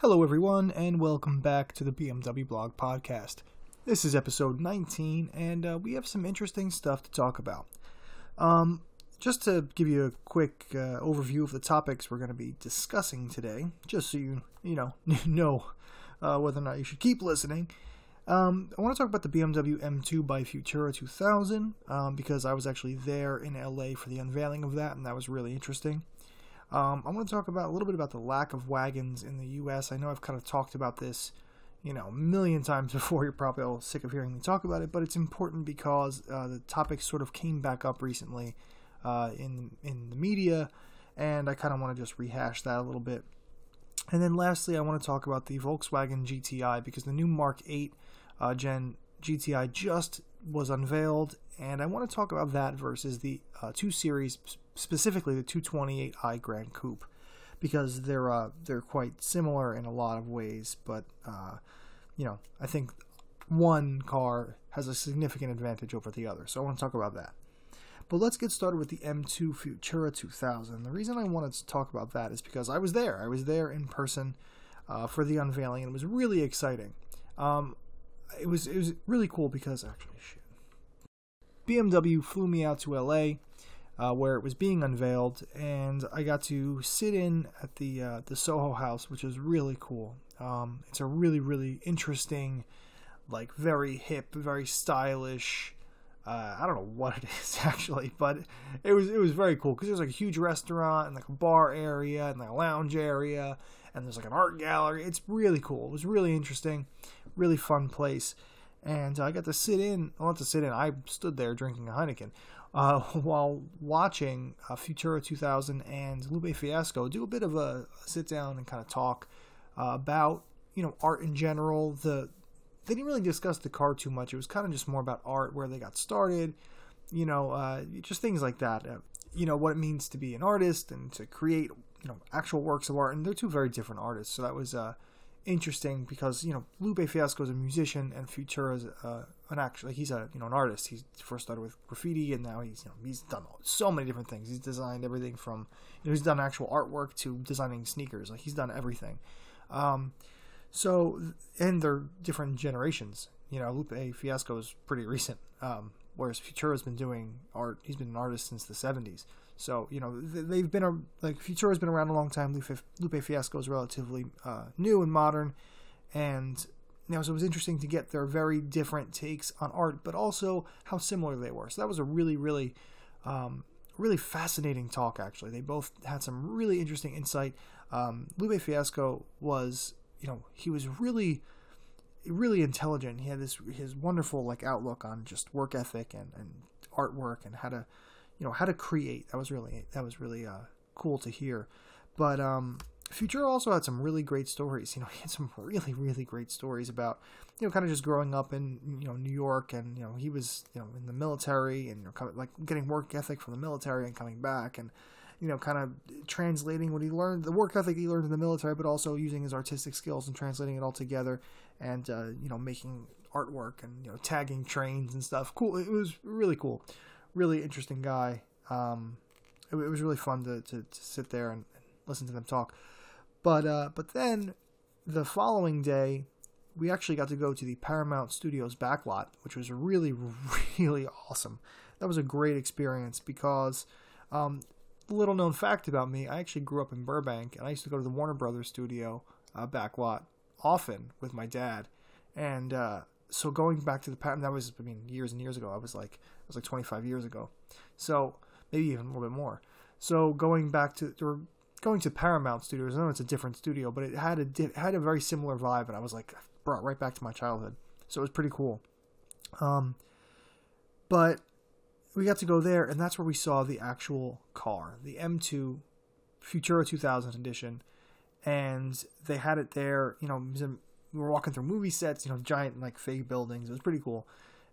Hello everyone, and welcome back to the BMW Blog Podcast. This is episode 19, and we have some interesting stuff to talk about. Just to give you a quick overview of the topics we're going to be discussing today, just so you know whether or not you should keep listening, I want to talk about the BMW M2 by Futura 2000, because I was actually there in LA for the unveiling of that, and that was really interesting. I want to talk about a little bit about the lack of wagons in the U.S. I know I've kind of talked about this, a million times before. You're probably all sick of hearing me talk about it, but it's important because the topic sort of came back up recently in the media, and I kind of want to just rehash that a little bit. And then lastly, I want to talk about the Volkswagen GTI, because the new Mark 8 Gen GTI just was unveiled, and I want to talk about that versus the 2 Series, specifically the 228i Grand Coupe, because they're quite similar in a lot of ways, but I think one car has a significant advantage over the other, so I want to talk about that. But let's get started with the M2 Futura 2000. The reason I wanted to talk about that is because I was there. I was there in person for the unveiling, and it was really exciting. It was really cool because, BMW flew me out to LA where it was being unveiled, and I got to sit in at the Soho House, which is really cool. It's a really, really interesting, like very hip, very stylish. I don't know what it is actually, but it was very cool because there's like a huge restaurant and like a bar area and like a lounge area, and there's like an art gallery. It's really cool. It was really interesting, really fun place, and I got to sit in. I stood there drinking a Heineken while watching Futura 2000 and Lupe Fiasco do a bit of a sit down and kind of talk about art in general. They didn't really discuss the car too much. It was kind of just more about art, where they got started, just things like that. What it means to be an artist and to create, actual works of art. And they're two very different artists. So that was interesting because, Lupe Fiasco is a musician and Futura is an artist. He first started with graffiti, and now he's done so many different things. He's designed everything from, he's done actual artwork to designing sneakers. He's done everything. So, and they're different generations. Lupe Fiasco is pretty recent, whereas Futura's been doing art. He's been an artist since the 70s. So, they've been, Futura's been around a long time. Lupe Fiasco is relatively new and modern. And, so it was interesting to get their very different takes on art, but also how similar they were. So that was a really, really, really fascinating talk, actually. They both had some really interesting insight. Lupe Fiasco was... he was really, really intelligent. He had his wonderful outlook on just work ethic and artwork and how to create. That was really cool to hear. But Futura also had some really great stories. He had some really, really great stories about kind of just growing up in New York, and he was in the military, and kind of getting work ethic from the military and coming back, and kind of translating what he learned, the work ethic he learned in the military, but also using his artistic skills and translating it all together, and, making artwork and, tagging trains and stuff. Cool. It was really cool. Really interesting guy. It was really fun to sit there and listen to them talk. But then the following day, we actually got to go to the Paramount Studios backlot, which was really, really awesome. That was a great experience because, little known fact about me, I actually grew up in Burbank, and I used to go to the Warner Brothers studio backlot often with my dad. And so going back to the pattern, that was years and years ago. It was 25 years ago, so maybe even a little bit more. So going to Paramount Studios, I know it's a different studio, but it had a very similar vibe, and I was brought right back to my childhood. So it was pretty cool. But we got to go there, and that's where we saw the actual car, the M2 Futura 2000 edition, and they had it there. We were walking through movie sets, giant fake buildings. It was pretty cool.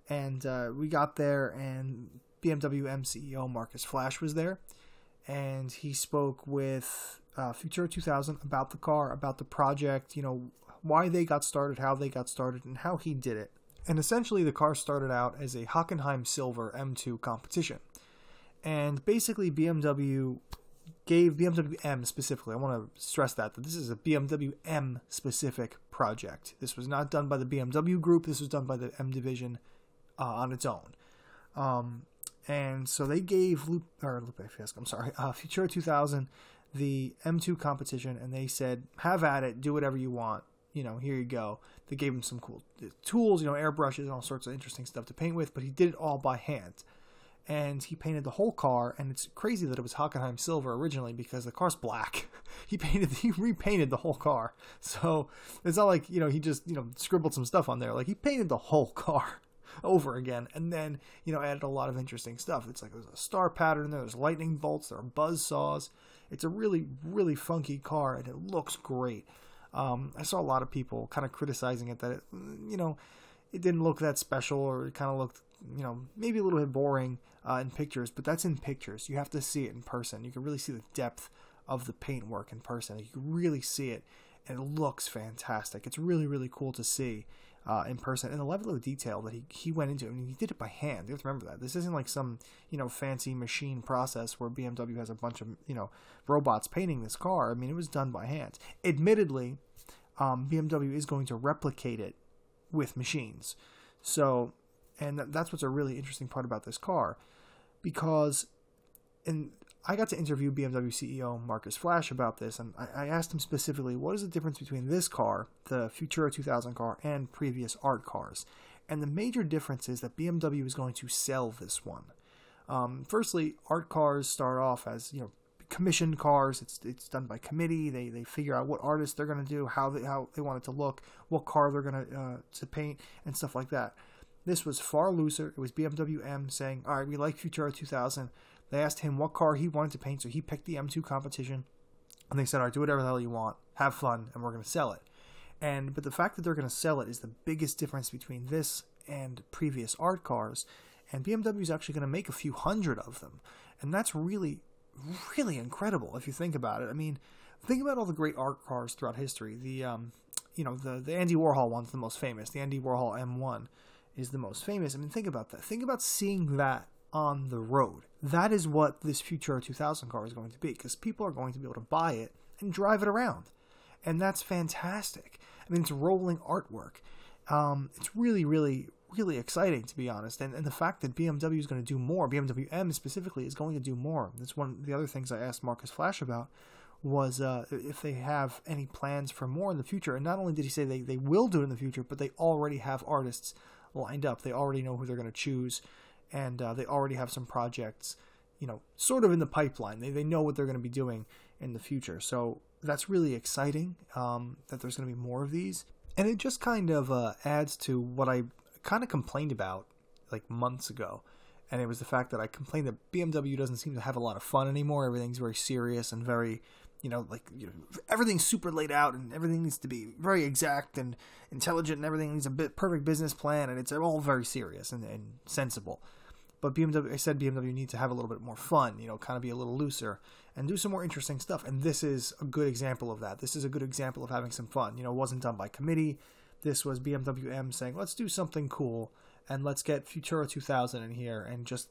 And we got there, and BMW M CEO Markus Flasch was there, and he spoke with Futura 2000 about the car, about the project, why they got started, how they got started, and how he did it. And essentially, the car started out as a Hockenheim Silver M2 competition. And basically, BMW gave BMW M specifically. I want to stress that this is a BMW M specific project. This was not done by the BMW group. This was done by the M division on its own. And so they gave Futura 2000 the M2 competition, and they said, have at it, do whatever you want. You know, here you go. They gave him some cool tools, airbrushes and all sorts of interesting stuff to paint with, but he did it all by hand. And he painted the whole car, and it's crazy that it was Hockenheim Silver originally because the car's black. He repainted the whole car. So it's not like, he just, scribbled some stuff on there. Like, he painted the whole car over again and then, added a lot of interesting stuff. It's like there's a star pattern, there's lightning bolts, there are buzz saws. It's a really, really funky car, and it looks great. I saw a lot of people kind of criticizing it that, it didn't look that special, or it kind of looked, maybe a little bit boring in pictures, but that's in pictures. You have to see it in person. You can really see the depth of the paintwork in person. You can really see it, and it looks fantastic. It's really, really cool to see in person, and the level of detail that he went into. I mean, he did it by hand. You have to remember that. This isn't like some, fancy machine process where BMW has a bunch of, robots painting this car. I mean, it was done by hand. Admittedly, BMW is going to replicate it with machines. So, and that's what's a really interesting part about this car, because, and I got to interview BMW CEO Markus Flasch about this, and I asked him specifically, what is the difference between this car, the Futura 2000 car, and previous art cars? And the major difference is that BMW is going to sell this one. Firstly, art cars start off as, commissioned cars. It's done by committee. They figure out what artists they're going to do, how they want it to look, what car they're going to paint, and stuff like that. This was far looser. It was BMW M saying, all right, we like Futura 2000. They asked him what car he wanted to paint, so he picked the M2 competition, and they said, all right, do whatever the hell you want, have fun, and we're going to sell it. But the fact that they're going to sell it is the biggest difference between this and previous art cars, and BMW is actually going to make a few hundred of them, and that's really, really incredible if you think about it. I mean, think about all the great art cars throughout history. The Andy Warhol one's the most famous. The Andy Warhol M1 is the most famous. I mean, think about that. Think about seeing that on the road. That is what this Futura 2000 car is going to be, because people are going to be able to buy it and drive it around, and that's fantastic. I mean, it's rolling artwork. It's really, really, really exciting, to be honest, and the fact that BMW is going to do more, BMW M specifically, is going to do more. That's one of the other things I asked Markus Flasch about, was if they have any plans for more in the future. And not only did he say they will do it in the future, but they already have artists lined up. They already know who they're going to choose, and they already have some projects, sort of in the pipeline. They know what they're going to be doing in the future. So that's really exciting that there's going to be more of these. And it just kind of adds to what I kind of complained about like months ago. And it was the fact that I complained that BMW doesn't seem to have a lot of fun anymore. Everything's very serious and very, everything's super laid out, and everything needs to be very exact and intelligent, and everything needs a perfect business plan, and it's all very serious and sensible. But BMW, I said BMW needs to have a little bit more fun, kind of be a little looser and do some more interesting stuff. And this is a good example of that. This is a good example of having some fun. It wasn't done by committee. This was BMW M saying, let's do something cool, and let's get Futura 2000 in here, and just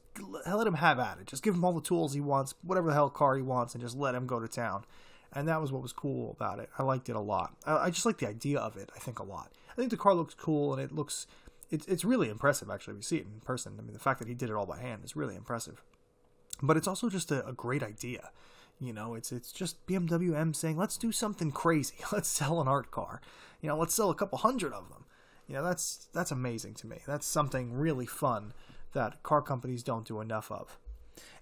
let him have at it. Just give him all the tools he wants, whatever the hell car he wants, and just let him go to town. And that was what was cool about it. I liked it a lot. I just like the idea of it, I think, a lot. I think the car looks cool, and it's really impressive, actually, if you see it in person. I mean, the fact that he did it all by hand is really impressive. But it's also just a great idea. It's just BMW M saying, let's do something crazy. Let's sell an art car. Let's sell a couple hundred of them. That's amazing to me. That's something really fun that car companies don't do enough of.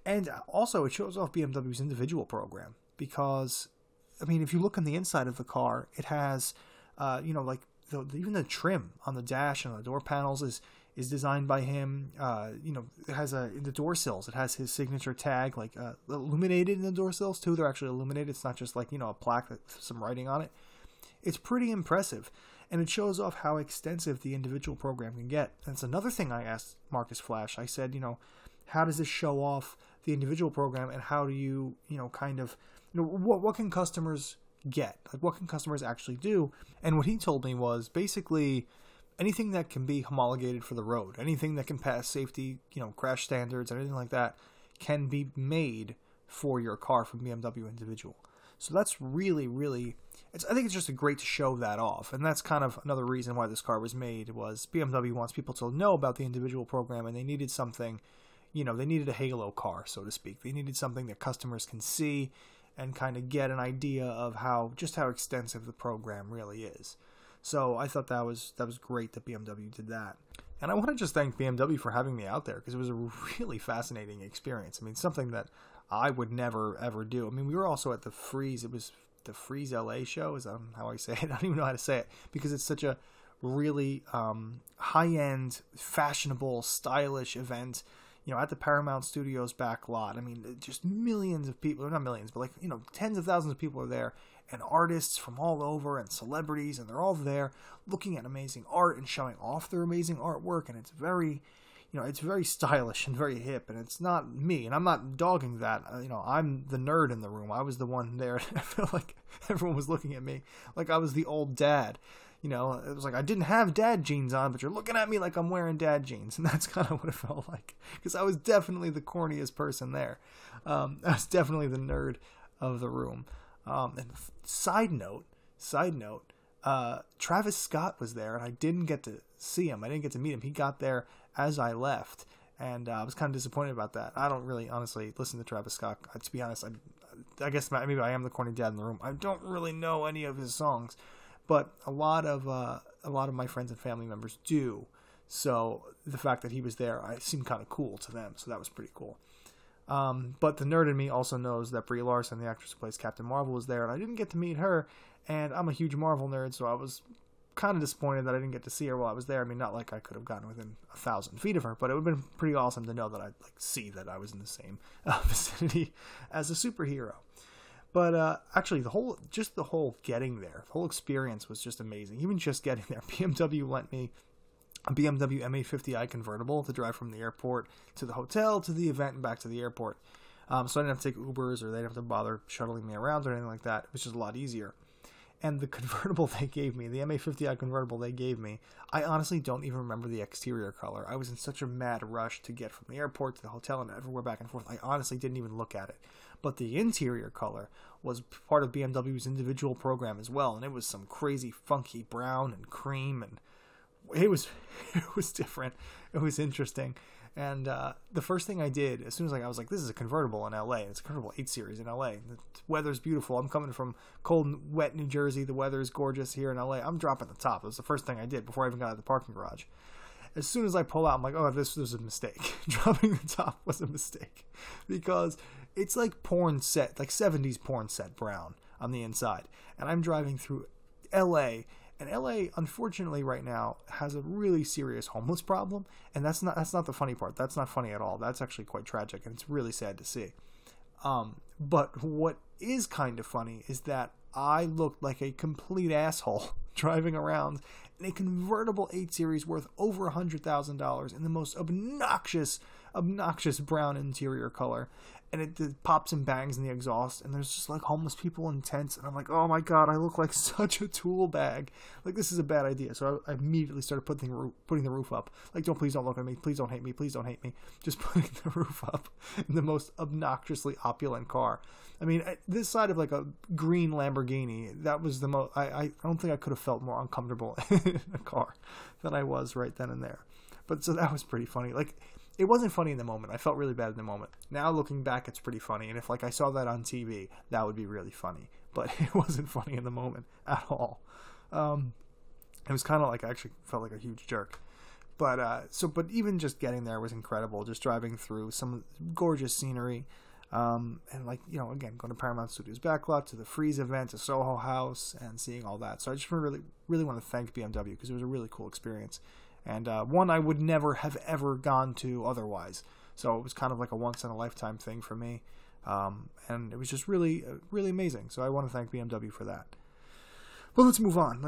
And also, it shows off BMW's individual program, because, I mean, if you look on the inside of the car, it has, even the trim on the dash and on the door panels is designed by him. It has in the door sills, it has his signature tag, like illuminated in the door sills too. They're actually illuminated. It's not just like, a plaque with some writing on it. It's pretty impressive. And it shows off how extensive the individual program can get. And it's another thing I asked Markus Flasch. I said, how does this show off the individual program, and how do you, what can customers get? Like, what can customers actually do? And what he told me was basically anything that can be homologated for the road, anything that can pass safety, crash standards, anything like that can be made for your car from BMW individual. So that's really, really, I think it's just great to show that off. And that's kind of another reason why this car was made, was BMW wants people to know about the individual program, and they needed something, you know, they needed a halo car, so to speak. They needed something that customers can see and kind of get an idea of how extensive the program really is. So I thought that was great that BMW did that. And I want to just thank BMW for having me out there, because it was a really fascinating experience. I mean, something that I would never, ever do. I mean, we were also at the Frieze. It was the Frieze LA show, is how I say it. I don't even know how to say it, because it's such a really high-end, fashionable, stylish event, you know, at the Paramount Studios back lot. I mean, just millions of people, not millions, but like, you know, tens of thousands of people are there, and artists from all over and celebrities, and they're all there looking at amazing art and showing off their amazing artwork. And it's very, you know, it's very stylish and very hip, and it's not me, and I'm not dogging that. You know, I'm the nerd in the room. I was the one there. I felt like everyone was looking at me like I was the old dad. You know, it was like, I didn't have dad jeans on, but you're looking at me like I'm wearing dad jeans. And that's kind of what it felt like, because I was definitely the corniest person there. I was definitely the nerd of the room. And side note, Travis Scott was there, and I didn't get to see him. I didn't get to meet him. He got there as I left, and I was kind of disappointed about that. I don't really honestly listen to Travis Scott. To be honest, I guess maybe I am the corny dad in the room. I don't really know any of his songs. But a lot of my friends and family members do. So the fact that he was there, I seemed kind of cool to them. So that was pretty cool. But the nerd in me also knows that Brie Larson, the actress who plays Captain Marvel, was there. And I didn't get to meet her. And I'm a huge Marvel nerd, so I was kind of disappointed that I didn't get to see her while I was there. I mean, not like I could have gotten within 1,000 feet of her, but it would have been pretty awesome to know that I'd like see that I was in the same vicinity as a superhero. But actually, the whole getting there, the whole experience was just amazing. Even just getting there, BMW lent me a BMW M850i convertible to drive from the airport to the hotel to the event and back to the airport. So I didn't have to take Ubers, or they didn't have to bother shuttling me around or anything like that. It was just a lot easier. And the convertible they gave me, the M850i convertible they gave me, I honestly don't even remember the exterior color. I was in such a mad rush to get from the airport to the hotel and everywhere back and forth. I honestly didn't even look at it. But the interior color was part of BMW's individual program as well, and it was some crazy, funky brown and cream, and it was different. It was interesting. And the first thing I did, as soon as I was like, this is a convertible in LA. It's a convertible 8 Series in LA. The weather's beautiful. I'm coming from cold and wet New Jersey. The weather is gorgeous here in LA. I'm dropping the top. It was the first thing I did before I even got out of the parking garage. As soon as I pull out, I'm like, oh, this was a mistake. Dropping the top was a mistake, because it's like porn set, like 70s porn set brown on the inside. And I'm driving through LA. And LA, unfortunately, right now has a really serious homeless problem, and that's not the funny part. That's not funny at all. That's actually quite tragic, and it's really sad to see. But what is kind of funny is that I looked like a complete asshole driving around in a convertible 8 Series worth over $100,000 in the most obnoxious brown interior color. And it pops and bangs in the exhaust, and there's just like homeless people in tents, and I'm like, oh my god, I look like such a tool bag. Like, this is a bad idea. So I immediately started putting the roof up. Like, please don't look at me, please don't hate me, please don't hate me. Just putting the roof up in the most obnoxiously opulent car. I mean, this side of like a green Lamborghini, that was the most. I don't think I could have felt more uncomfortable in a car than I was right then and there. But so that was pretty funny. Like, it wasn't funny in the moment. I felt really bad in the moment. Now looking back, it's pretty funny. And if like I saw that on TV, that would be really funny. But it wasn't funny in the moment at all. It was kind of like, I actually felt like a huge jerk. But but even just getting there was incredible. Just driving through some gorgeous scenery. And like, you know, again, going to Paramount Studios backlot, to the Frieze event, to Soho House, and seeing all that. So I just really, really want to thank BMW, because it was a really cool experience. And one I would never have ever gone to otherwise. So it was kind of like a once-in-a-lifetime thing for me. And it was just really, really amazing. So I want to thank BMW for that. But let's move on. I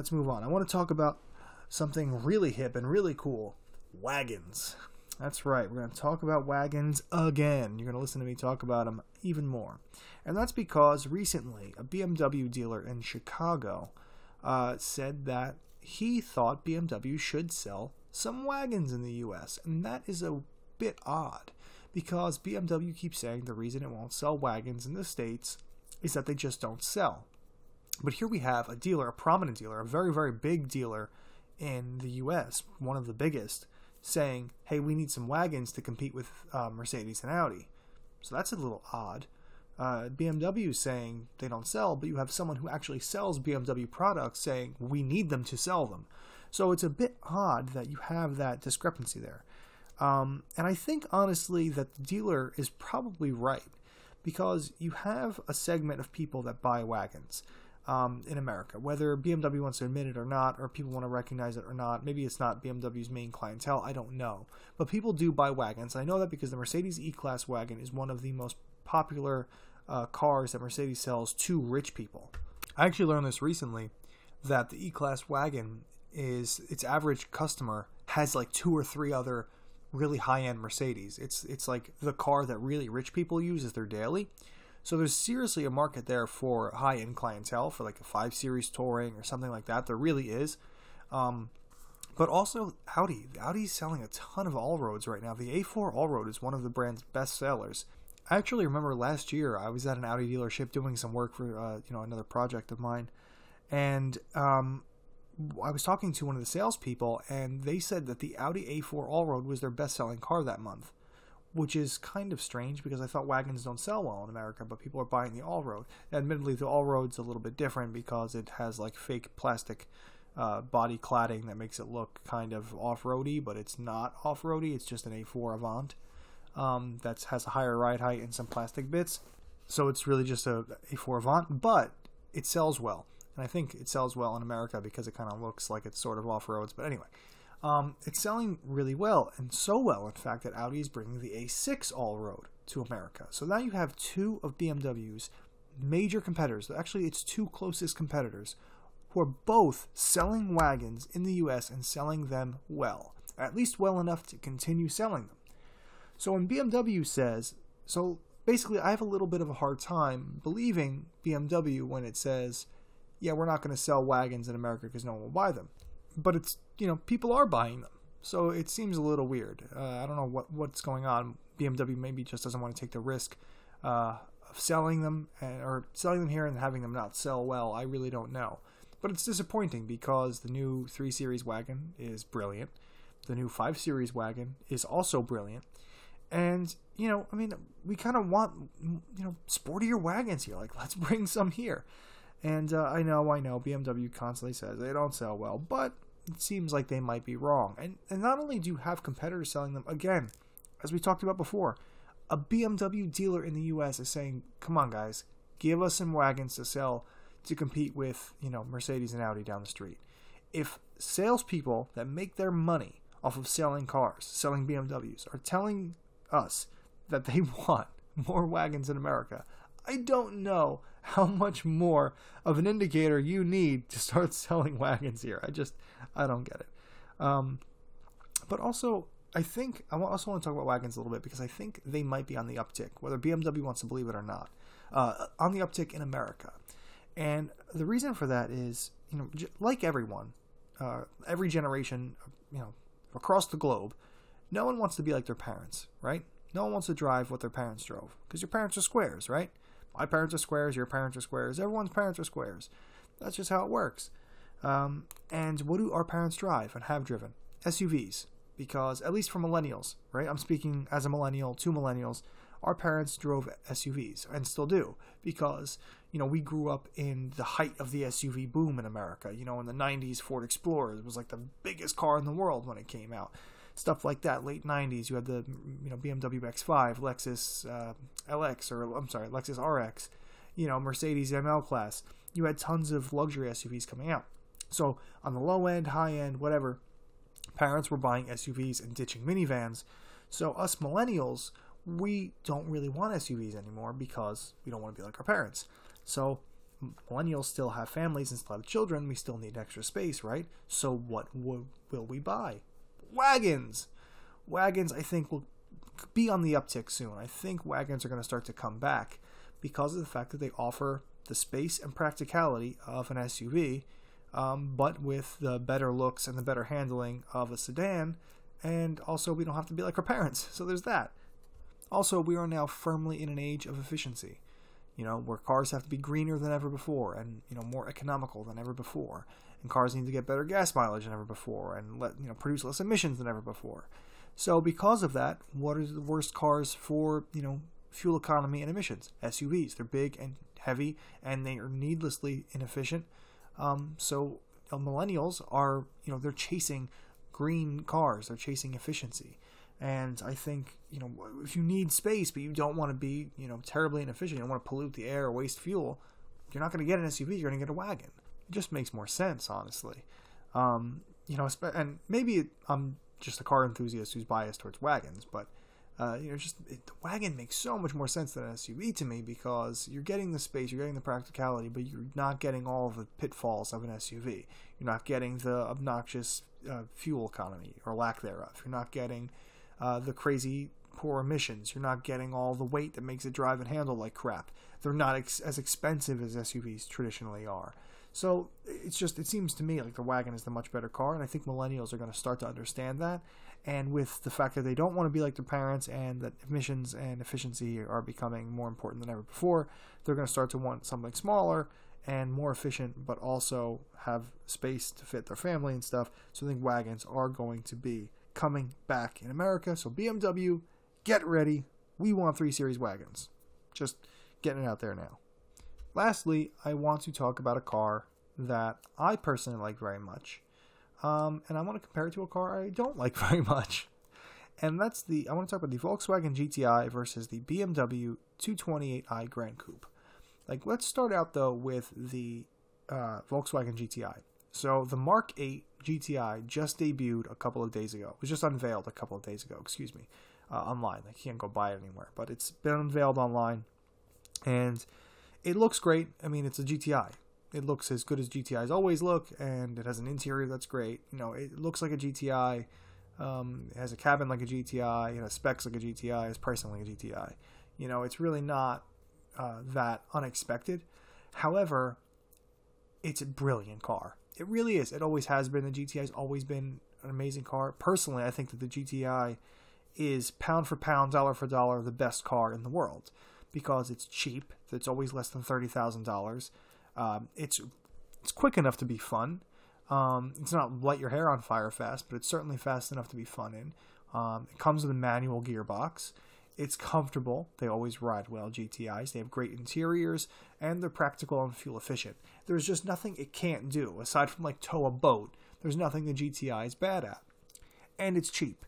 want to talk about something really hip and really cool. Wagons. That's right. We're going to talk about wagons again. You're going to listen to me talk about them even more. And that's because recently a BMW dealer in Chicago said that he thought BMW should sell some wagons in the U.S., and that is a bit odd, because BMW keeps saying the reason it won't sell wagons in the States is that they just don't sell. But here we have a dealer, a prominent dealer, a very, very big dealer in the US, one of the biggest, saying, hey, we need some wagons to compete with Mercedes and Audi. So that's a little odd. BMW saying they don't sell, but you have someone who actually sells BMW products saying we need them to sell them. So it's a bit odd that you have that discrepancy there. And I think, honestly, that the dealer is probably right, because you have a segment of people that buy wagons in America, whether BMW wants to admit it or not, or people want to recognize it or not. Maybe it's not BMW's main clientele, I don't know. But people do buy wagons. I know that because the Mercedes E-Class wagon is one of the most popular cars that Mercedes sells to rich people. I actually learned this recently, that the E-Class wagon is, its average customer has like two or three other really high-end Mercedes. It's like the car that really rich people use as their daily. So there's seriously a market there for high-end clientele, for like a 5 Series Touring or something like that. There really is. But also Audi. Audi's selling a ton of Allroads right now. The A4 Allroad is one of the brand's best sellers. I actually remember last year I was at an Audi dealership doing some work for another project of mine, and I was talking to one of the salespeople, and they said that the Audi A4 Allroad was their best-selling car that month, which is kind of strange because I thought wagons don't sell well in America, but people are buying the Allroad. Now, admittedly, the Allroad's a little bit different because it has like fake plastic body cladding that makes it look kind of off-roady, but it's not off-roady. It's just an A4 Avant. That has a higher ride height and some plastic bits. So it's really just a A4 Avant, but it sells well. And I think it sells well in America because it kind of looks like it's sort of off-roads. But anyway, it's selling really well, and so well, in fact, that Audi is bringing the A6 Allroad to America. So now you have two of BMW's major competitors. Actually, it's two closest competitors who are both selling wagons in the U.S. and selling them well, at least well enough to continue selling them. So when BMW says, so basically I have a little bit of a hard time believing BMW when it says, yeah, we're not going to sell wagons in America because no one will buy them. But it's, people are buying them. So it seems a little weird. I don't know what's going on. BMW maybe just doesn't want to take the risk of selling them or selling them here and having them not sell well. I really don't know. But it's disappointing because the new 3 Series wagon is brilliant. The new 5 Series wagon is also brilliant. And, we kind of want, sportier wagons here. Like, let's bring some here. And I know, BMW constantly says they don't sell well, but it seems like they might be wrong. And not only do you have competitors selling them, again, as we talked about before, a BMW dealer in the U.S. is saying, come on, guys, give us some wagons to sell to compete with, Mercedes and Audi down the street. If salespeople that make their money off of selling cars, selling BMWs, are telling us that they want more wagons in America, I don't know how much more of an indicator you need to start selling wagons here. I don't get it. But also, I also want to talk about wagons a little bit because I think they might be on the uptick, whether BMW wants to believe it or not, on the uptick in America. And the reason for that is, like everyone, every generation, across the globe, no one wants to be like their parents, right? No one wants to drive what their parents drove because your parents are squares, right? My parents are squares, your parents are squares, everyone's parents are squares. That's just how it works. And what do our parents drive and have driven? SUVs, because at least for millennials, right? I'm speaking as a millennial to millennials. Our parents drove SUVs and still do because, we grew up in the height of the SUV boom in America. In the 90s, Ford Explorer was like the biggest car in the world when it came out. Stuff like that, late 90s, you had the BMW X5, Lexus LX, or I'm sorry, Lexus RX, Mercedes ML class. You had tons of luxury SUVs coming out. So on the low end, high end, whatever, parents were buying SUVs and ditching minivans. So us millennials, we don't really want SUVs anymore because we don't want to be like our parents. So millennials still have families and still have children. We still need extra space, right? So what will we buy? Wagons, I think, will be on the uptick soon. I think wagons are going to start to come back because of the fact that they offer the space and practicality of an SUV, but with the better looks and the better handling of a sedan. And also, we don't have to be like our parents. So there's that. Also, we are now firmly in an age of efficiency, where cars have to be greener than ever before and, more economical than ever before. And cars need to get better gas mileage than ever before and produce less emissions than ever before. So because of that, what are the worst cars for, fuel economy and emissions? SUVs. They're big and heavy and they are needlessly inefficient. So millennials are, they're chasing green cars. They're chasing efficiency. And I think, if you need space but you don't want to be, terribly inefficient, you don't want to pollute the air or waste fuel, you're not going to get an SUV, you're going to get a wagon. It just makes more sense, honestly. And maybe I'm just a car enthusiast who's biased towards wagons, but, the wagon makes so much more sense than an SUV to me because you're getting the space, you're getting the practicality, but you're not getting all of the pitfalls of an SUV. You're not getting the obnoxious fuel economy or lack thereof. You're not getting the crazy poor emissions. You're not getting all the weight that makes it drive and handle like crap. They're not as expensive as SUVs traditionally are. So it seems to me like the wagon is the much better car, and I think millennials are going to start to understand that. And with the fact that they don't want to be like their parents and that emissions and efficiency are becoming more important than ever before, they're going to start to want something smaller and more efficient, but also have space to fit their family and stuff. So I think wagons are going to be coming back in America. So BMW, get ready. We want 3 Series wagons. Just getting it out there now. Lastly, I want to talk about a car that I personally like very much, and I want to compare it to a car I don't like very much, and that's I want to talk about the Volkswagen GTI versus the BMW 228i Grand Coupe. Let's start out though with the Volkswagen GTI. So the Mark 8 GTI just debuted a couple of days ago. It was just unveiled a couple of days ago. Excuse me, online. I can't go buy it anywhere, but it's been unveiled online, and it looks great. I mean, it's a GTI. It looks as good as GTIs always look, and it has an interior that's great. It looks like a GTI. It has a cabin like a GTI. It has specs like a GTI. It's pricing like a GTI. It's really not that unexpected. However, it's a brilliant car. It really is. It always has been. The GTI's always been an amazing car. Personally, I think that the GTI is pound for pound, dollar for dollar, the best car in the world. Because it's cheap, it's always less than $30,000. It's quick enough to be fun. It's not light your hair on fire fast, but it's certainly fast enough to be fun in. It comes with a manual gearbox. It's comfortable. They always ride well, GTIs. They have great interiors, and they're practical and fuel efficient. There's just nothing it can't do, aside from tow a boat. There's nothing the GTI is bad at. And it's cheap.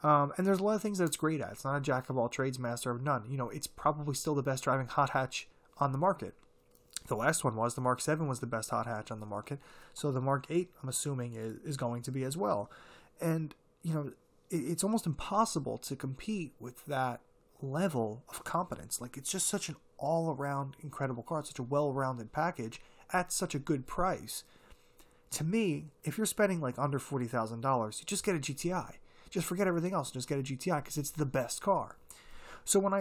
And there's a lot of things that it's great at. It's not a jack of all trades, master of none. It's probably still the best driving hot hatch on the market. The last one was the Mark 7 was the best hot hatch on the market. So the Mark 8, I'm assuming, is going to be as well. And, it's almost impossible to compete with that level of competence. It's just such an all-around incredible car. It's such a well-rounded package at such a good price. To me, if you're spending under $40,000, you just get a GTI. Just forget everything else. Just get a GTI because it's the best car. So when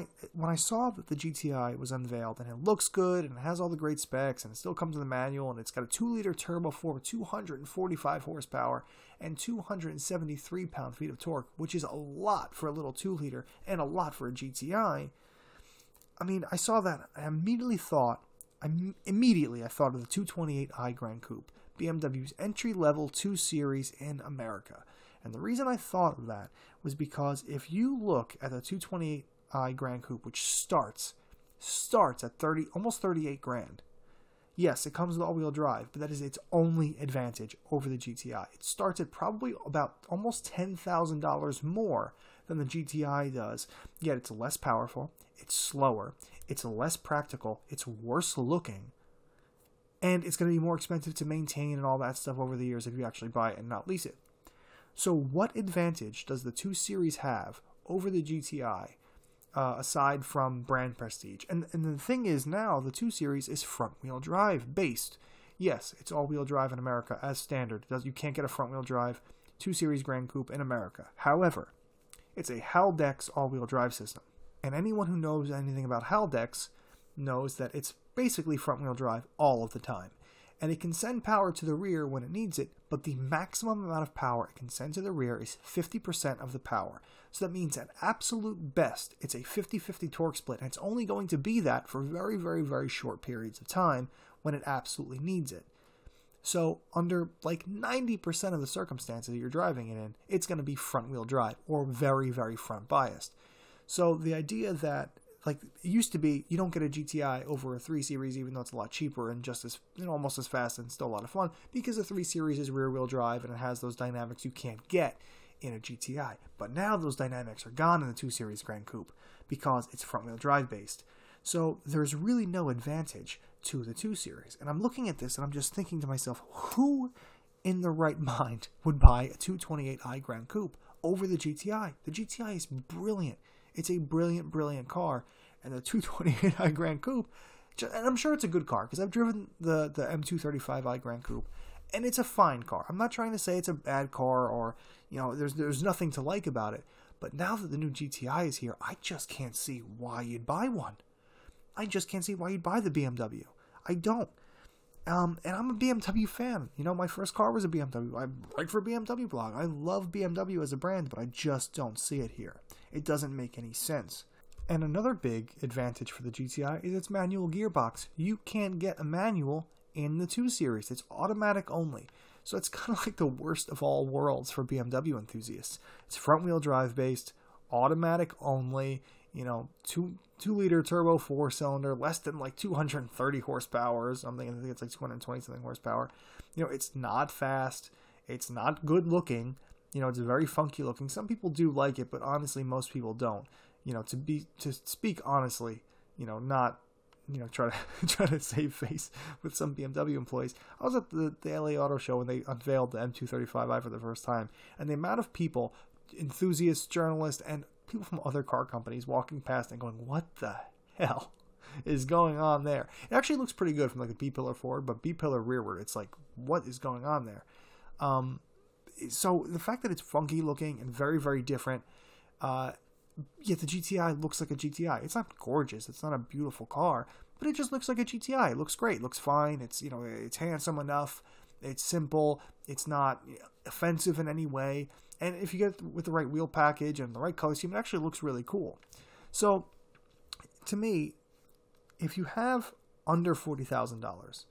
I saw that the GTI was unveiled and it looks good and it has all the great specs and it still comes with a manual and it's got a 2-liter turbo for 245 horsepower and 273 pound-feet of torque, which is a lot for a little 2-liter and a lot for a GTI. I saw that. I immediately thought of the 228i Grand Coupe, BMW's entry-level 2 Series in America. And the reason I thought of that was because if you look at the 228i Grand Coupe, which starts at almost 38 grand. Yes, it comes with all-wheel drive, but that is its only advantage over the GTI. It starts at probably about almost $10,000 more than the GTI does, yet it's less powerful, it's slower, it's less practical, it's worse looking. And it's going to be more expensive to maintain and all that stuff over the years if you actually buy it and not lease it. So what advantage does the 2 Series have over the GTI, aside from brand prestige? And the thing is now, the 2 Series is front-wheel drive based. Yes, it's all-wheel drive in America as standard. You can't get a front-wheel drive 2 Series Grand Coupe in America. However, it's a Haldex all-wheel drive system. And anyone who knows anything about Haldex knows that it's basically front-wheel drive all of the time. and it can send power to the rear when it needs it, but the maximum amount of power it can send to the rear is 50% of the power. So that means at absolute best, it's a 50-50 torque split, and it's only going to be that for very, very, very short periods of time when it absolutely needs it. So under like 90% of the circumstances that you're driving it in, it's going to be front-wheel drive or very, very front-biased. So the idea that, like, it used to be you don't get a GTI over a 3 Series, even though it's a lot cheaper and just as, you know, almost as fast and still a lot of fun, because the 3 Series is rear-wheel drive and it has those dynamics you can't get in a GTI. But now those dynamics are gone in the 2 Series Grand Coupe because it's front-wheel drive-based. So there's really no advantage to the 2 Series. And I'm looking at this and I'm just thinking to myself, who in their right mind would buy a 228i Grand Coupe over the GTI? The GTI is brilliant. It's a brilliant, brilliant car. And the 228i Grand Coupe, and I'm sure it's a good car because I've driven the M235i Grand Coupe, and it's a fine car. I'm not trying to say it's a bad car or, you know, there's nothing to like about it. But now that the new GTI is here, I just can't see why you'd buy one. I just can't see why you'd buy the BMW. I don't. And I'm a BMW fan. You know, my first car was a BMW. I write for BMW blog. I love BMW as a brand, but I just don't see it here. It doesn't make any sense. And another big advantage for the GTI is its manual gearbox. You can't get a manual in the 2 Series. It's automatic only. So it's kind of like the worst of all worlds for BMW enthusiasts. It's front-wheel drive-based, automatic only, you know, 2-liter turbo 4-cylinder, less than like 230 horsepower or something. I think it's like 220-something horsepower. You know, it's not fast. It's not good-looking. You know, it's very funky-looking. Some people do like it, but honestly, most people don't. You know, to speak honestly, you know, not, you know, try to save face with some BMW employees. I was at the LA Auto Show when they unveiled the M235i for the first time, and the amount of people, enthusiasts, journalists, and people from other car companies walking past and going, what the hell is going on there? It actually looks pretty good from like the B-pillar forward, but B-pillar rearward, it's like, what is going on there? So the fact that it's funky looking and very, very different, yet the GTI looks like a GTI. It's not gorgeous. It's not a beautiful car, but it just looks like a GTI. It looks great. It looks fine. It's, you know, it's handsome enough. It's simple. It's not offensive in any way. And if you get it with the right wheel package and the right color scheme, it actually looks really cool. So to me, if you have under $40,000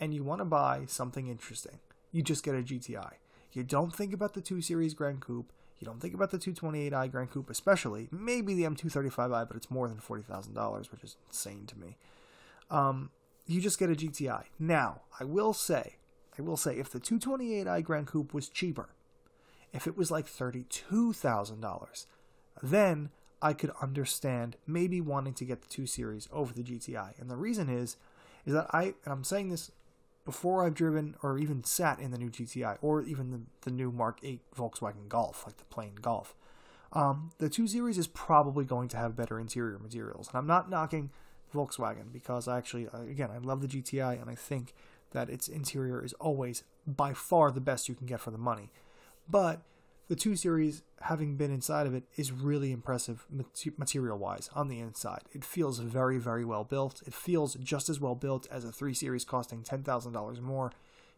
and you want to buy something interesting, you just get a GTI. You don't think about the 2 Series Grand Coupe. You don't think about the 228i Grand Coupe especially, maybe the M235i, but it's more than $40,000, which is insane to me. You just get a GTI. Now, I will say, if the 228i Grand Coupe was cheaper, if it was like $32,000, then I could understand maybe wanting to get the 2 Series over the GTI. And the reason is that I'm saying this before I've driven or even sat in the new GTI or even the new Mark 8 Volkswagen Golf, like the plain Golf, the 2 Series is probably going to have better interior materials. And I'm not knocking Volkswagen because I love the GTI and I think that its interior is always by far the best you can get for the money. But the 2 Series, having been inside of it, is really impressive material-wise on the inside. It feels very, very well built. It feels just as well built as a 3 Series costing $10,000 more.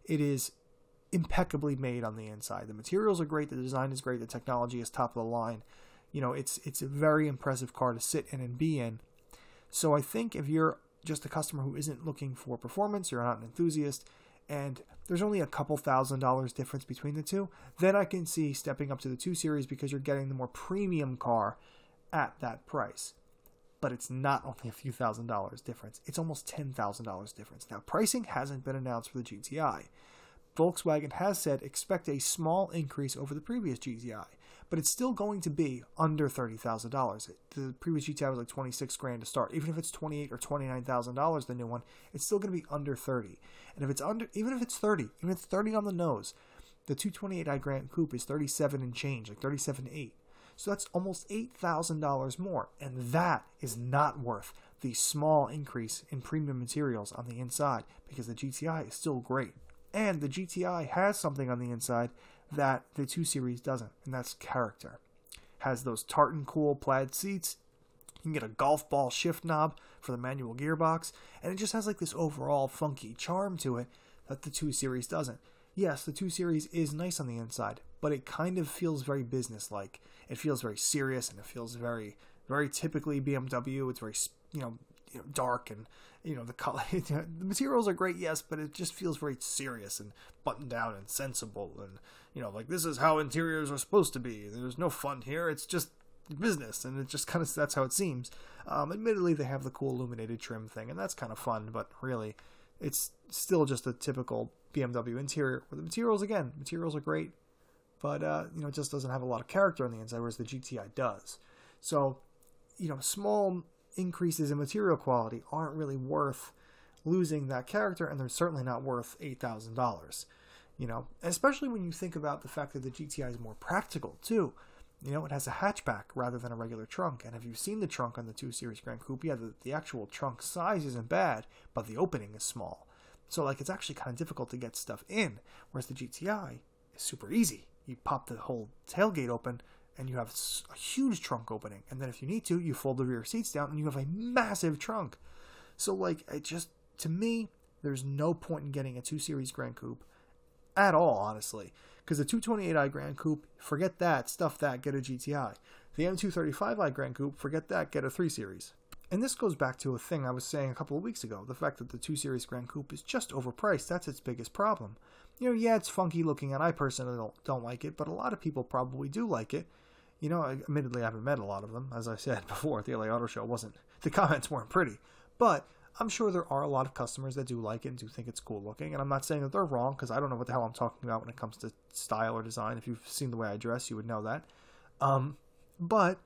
It is impeccably made on the inside. The materials are great. The design is great. The technology is top of the line. You know, it's a very impressive car to sit in and be in. So I think if you're just a customer who isn't looking for performance, you're not an enthusiast, and there's only a couple $1,000 difference between the two, then I can see stepping up to the 2 Series because you're getting the more premium car at that price. But it's not only a few $1,000 difference. It's almost $10,000 difference. Now, pricing hasn't been announced for the GTI. Volkswagen has said expect a small increase over the previous GTI, but it's still going to be under $30,000. The previous GTI was like $26,000 to start. Even if it's $28,000 or $29,000, the new one, it's still going to be under $30,000. And if it's under, even if it's $30,000 on the nose, the 228i Grand Coupe is $37,000 and change, like $37,800. So that's almost $8,000 more, and that is not worth the small increase in premium materials on the inside because the GTI is still great. And the GTI has something on the inside that the 2 Series doesn't, and that's character. Has those tartan cool plaid seats. You can get a golf ball shift knob for the manual gearbox, and it just has like this overall funky charm to it that the 2 Series doesn't. Yes, the 2 Series is nice on the inside, but it kind of feels very business-like. It feels very serious, and it feels very, very typically BMW. It's very, dark, and, the color. The materials are great, yes, but it just feels very serious and buttoned down and sensible. And, this is how interiors are supposed to be. There's no fun here. It's just business, and it just kind of, that's how it seems. Admittedly, they have the cool illuminated trim thing, and that's kind of fun, but really, it's still just a typical BMW interior. The materials are great, but, it just doesn't have a lot of character on the inside, whereas the GTI does. So, small increases in material quality aren't really worth losing that character, and they're certainly not worth $8,000, especially when you think about the fact that the GTI is more practical, too. It has a hatchback rather than a regular trunk, and if you've seen the trunk on the 2 Series Grand Coupe, the actual trunk size isn't bad, but the opening is small. So, it's actually kind of difficult to get stuff in, whereas the GTI is super easy. You pop the whole tailgate open, and you have a huge trunk opening, and then if you need to, you fold the rear seats down, and you have a massive trunk. So, it just, to me, there's no point in getting a 2 Series Grand Coupe at all, honestly, because the 228i Grand Coupe, forget that, stuff that, get a GTI. The M235i Grand Coupe, forget that, get a 3 Series. And this goes back to a thing I was saying a couple of weeks ago, the fact that the 2 Series Grand Coupe is just overpriced. That's its biggest problem. Yeah, it's funky looking, and I personally don't like it, but a lot of people probably do like it. Admittedly, I haven't met a lot of them. As I said before, the LA Auto Show the comments weren't pretty, but I'm sure there are a lot of customers that do like it and do think it's cool looking, and I'm not saying that they're wrong, because I don't know what the hell I'm talking about when it comes to style or design. If you've seen the way I dress, you would know that. But,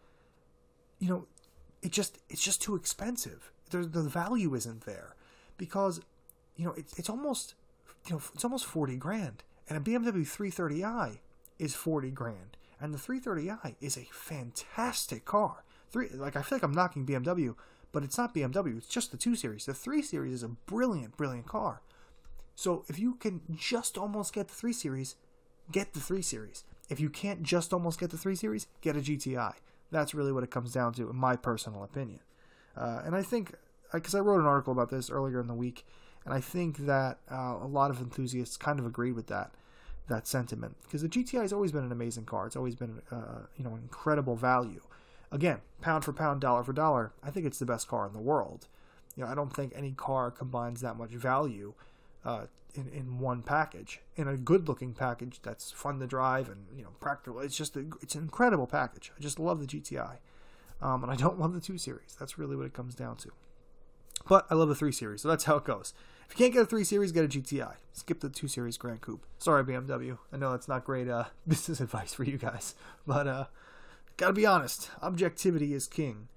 it's just too expensive. The value isn't there, because, it's almost $40,000, and a BMW 330i is $40,000, and the 330i is a fantastic car. I feel like I'm knocking BMW, but it's not BMW, it's just the 2 Series. The 3 Series is a brilliant, brilliant car. So if you can just almost get the 3 Series, get the 3 Series. If you can't just almost get the 3 Series, get a GTI. That's really what it comes down to, in my personal opinion. And I think, because I wrote an article about this earlier in the week, and I think that a lot of enthusiasts kind of agree with that sentiment. Because the GTI has always been an amazing car. It's always been an incredible value. Again, pound for pound, dollar for dollar, I think it's the best car in the world. I don't think any car combines that much value in one package. In a good-looking package that's fun to drive and, practical. It's just it's an incredible package. I just love the GTI. And I don't love the 2 Series. That's really what it comes down to. But I love the 3 Series, so that's how it goes. If you can't get a 3 Series, get a GTI. Skip the 2 Series Grand Coupe. Sorry, BMW. I know that's not great business advice for you guys, but... gotta be honest, objectivity is king.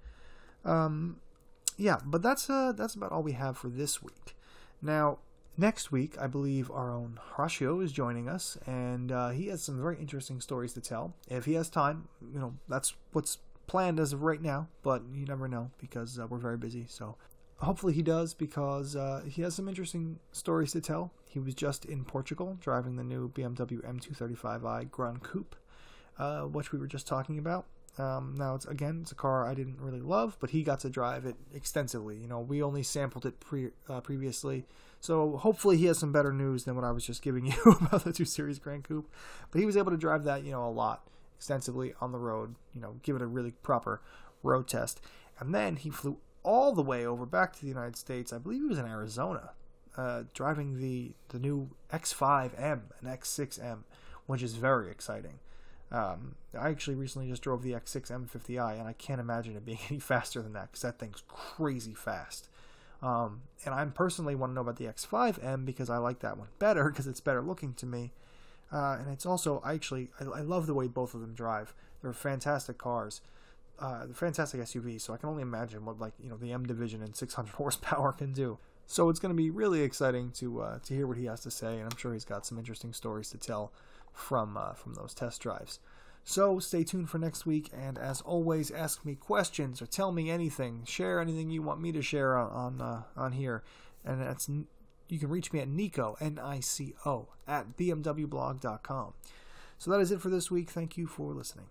But that's about all we have for this week. Now, next week, I believe our own Horacio is joining us, and he has some very interesting stories to tell. If he has time, that's what's planned as of right now, but you never know, because we're very busy, so... Hopefully he does, because he has some interesting stories to tell. He was just in Portugal, driving the new BMW M235i Grand Coupe, which we were just talking about. Now, it's a car I didn't really love, but he got to drive it extensively. We only sampled it previously, so hopefully he has some better news than what I was just giving you about the 2 Series Grand Coupe. But he was able to drive that, a lot, extensively on the road, give it a really proper road test. And then he flew all the way over back to the United States. I believe he was in Arizona, driving the new X5M and X6M, which is very exciting. I actually recently just drove the X6M 50i, and I can't imagine it being any faster than that, because that thing's crazy fast. And I personally want to know about the X5M, because I like that one better, because it's better looking to me. And it's also, I love the way both of them drive. They're fantastic cars. They're fantastic SUVs, so I can only imagine what, the M division and 600 horsepower can do. So it's going to be really exciting to hear what he has to say, and I'm sure he's got some interesting stories to tell from those test drives. So stay tuned for next week, and as always, ask me questions or tell me anything. Share anything you want me to share on here, and that's you can reach me at Nico, N-I-C-O, @bmwblog.com. So that is it for this week. Thank you for listening.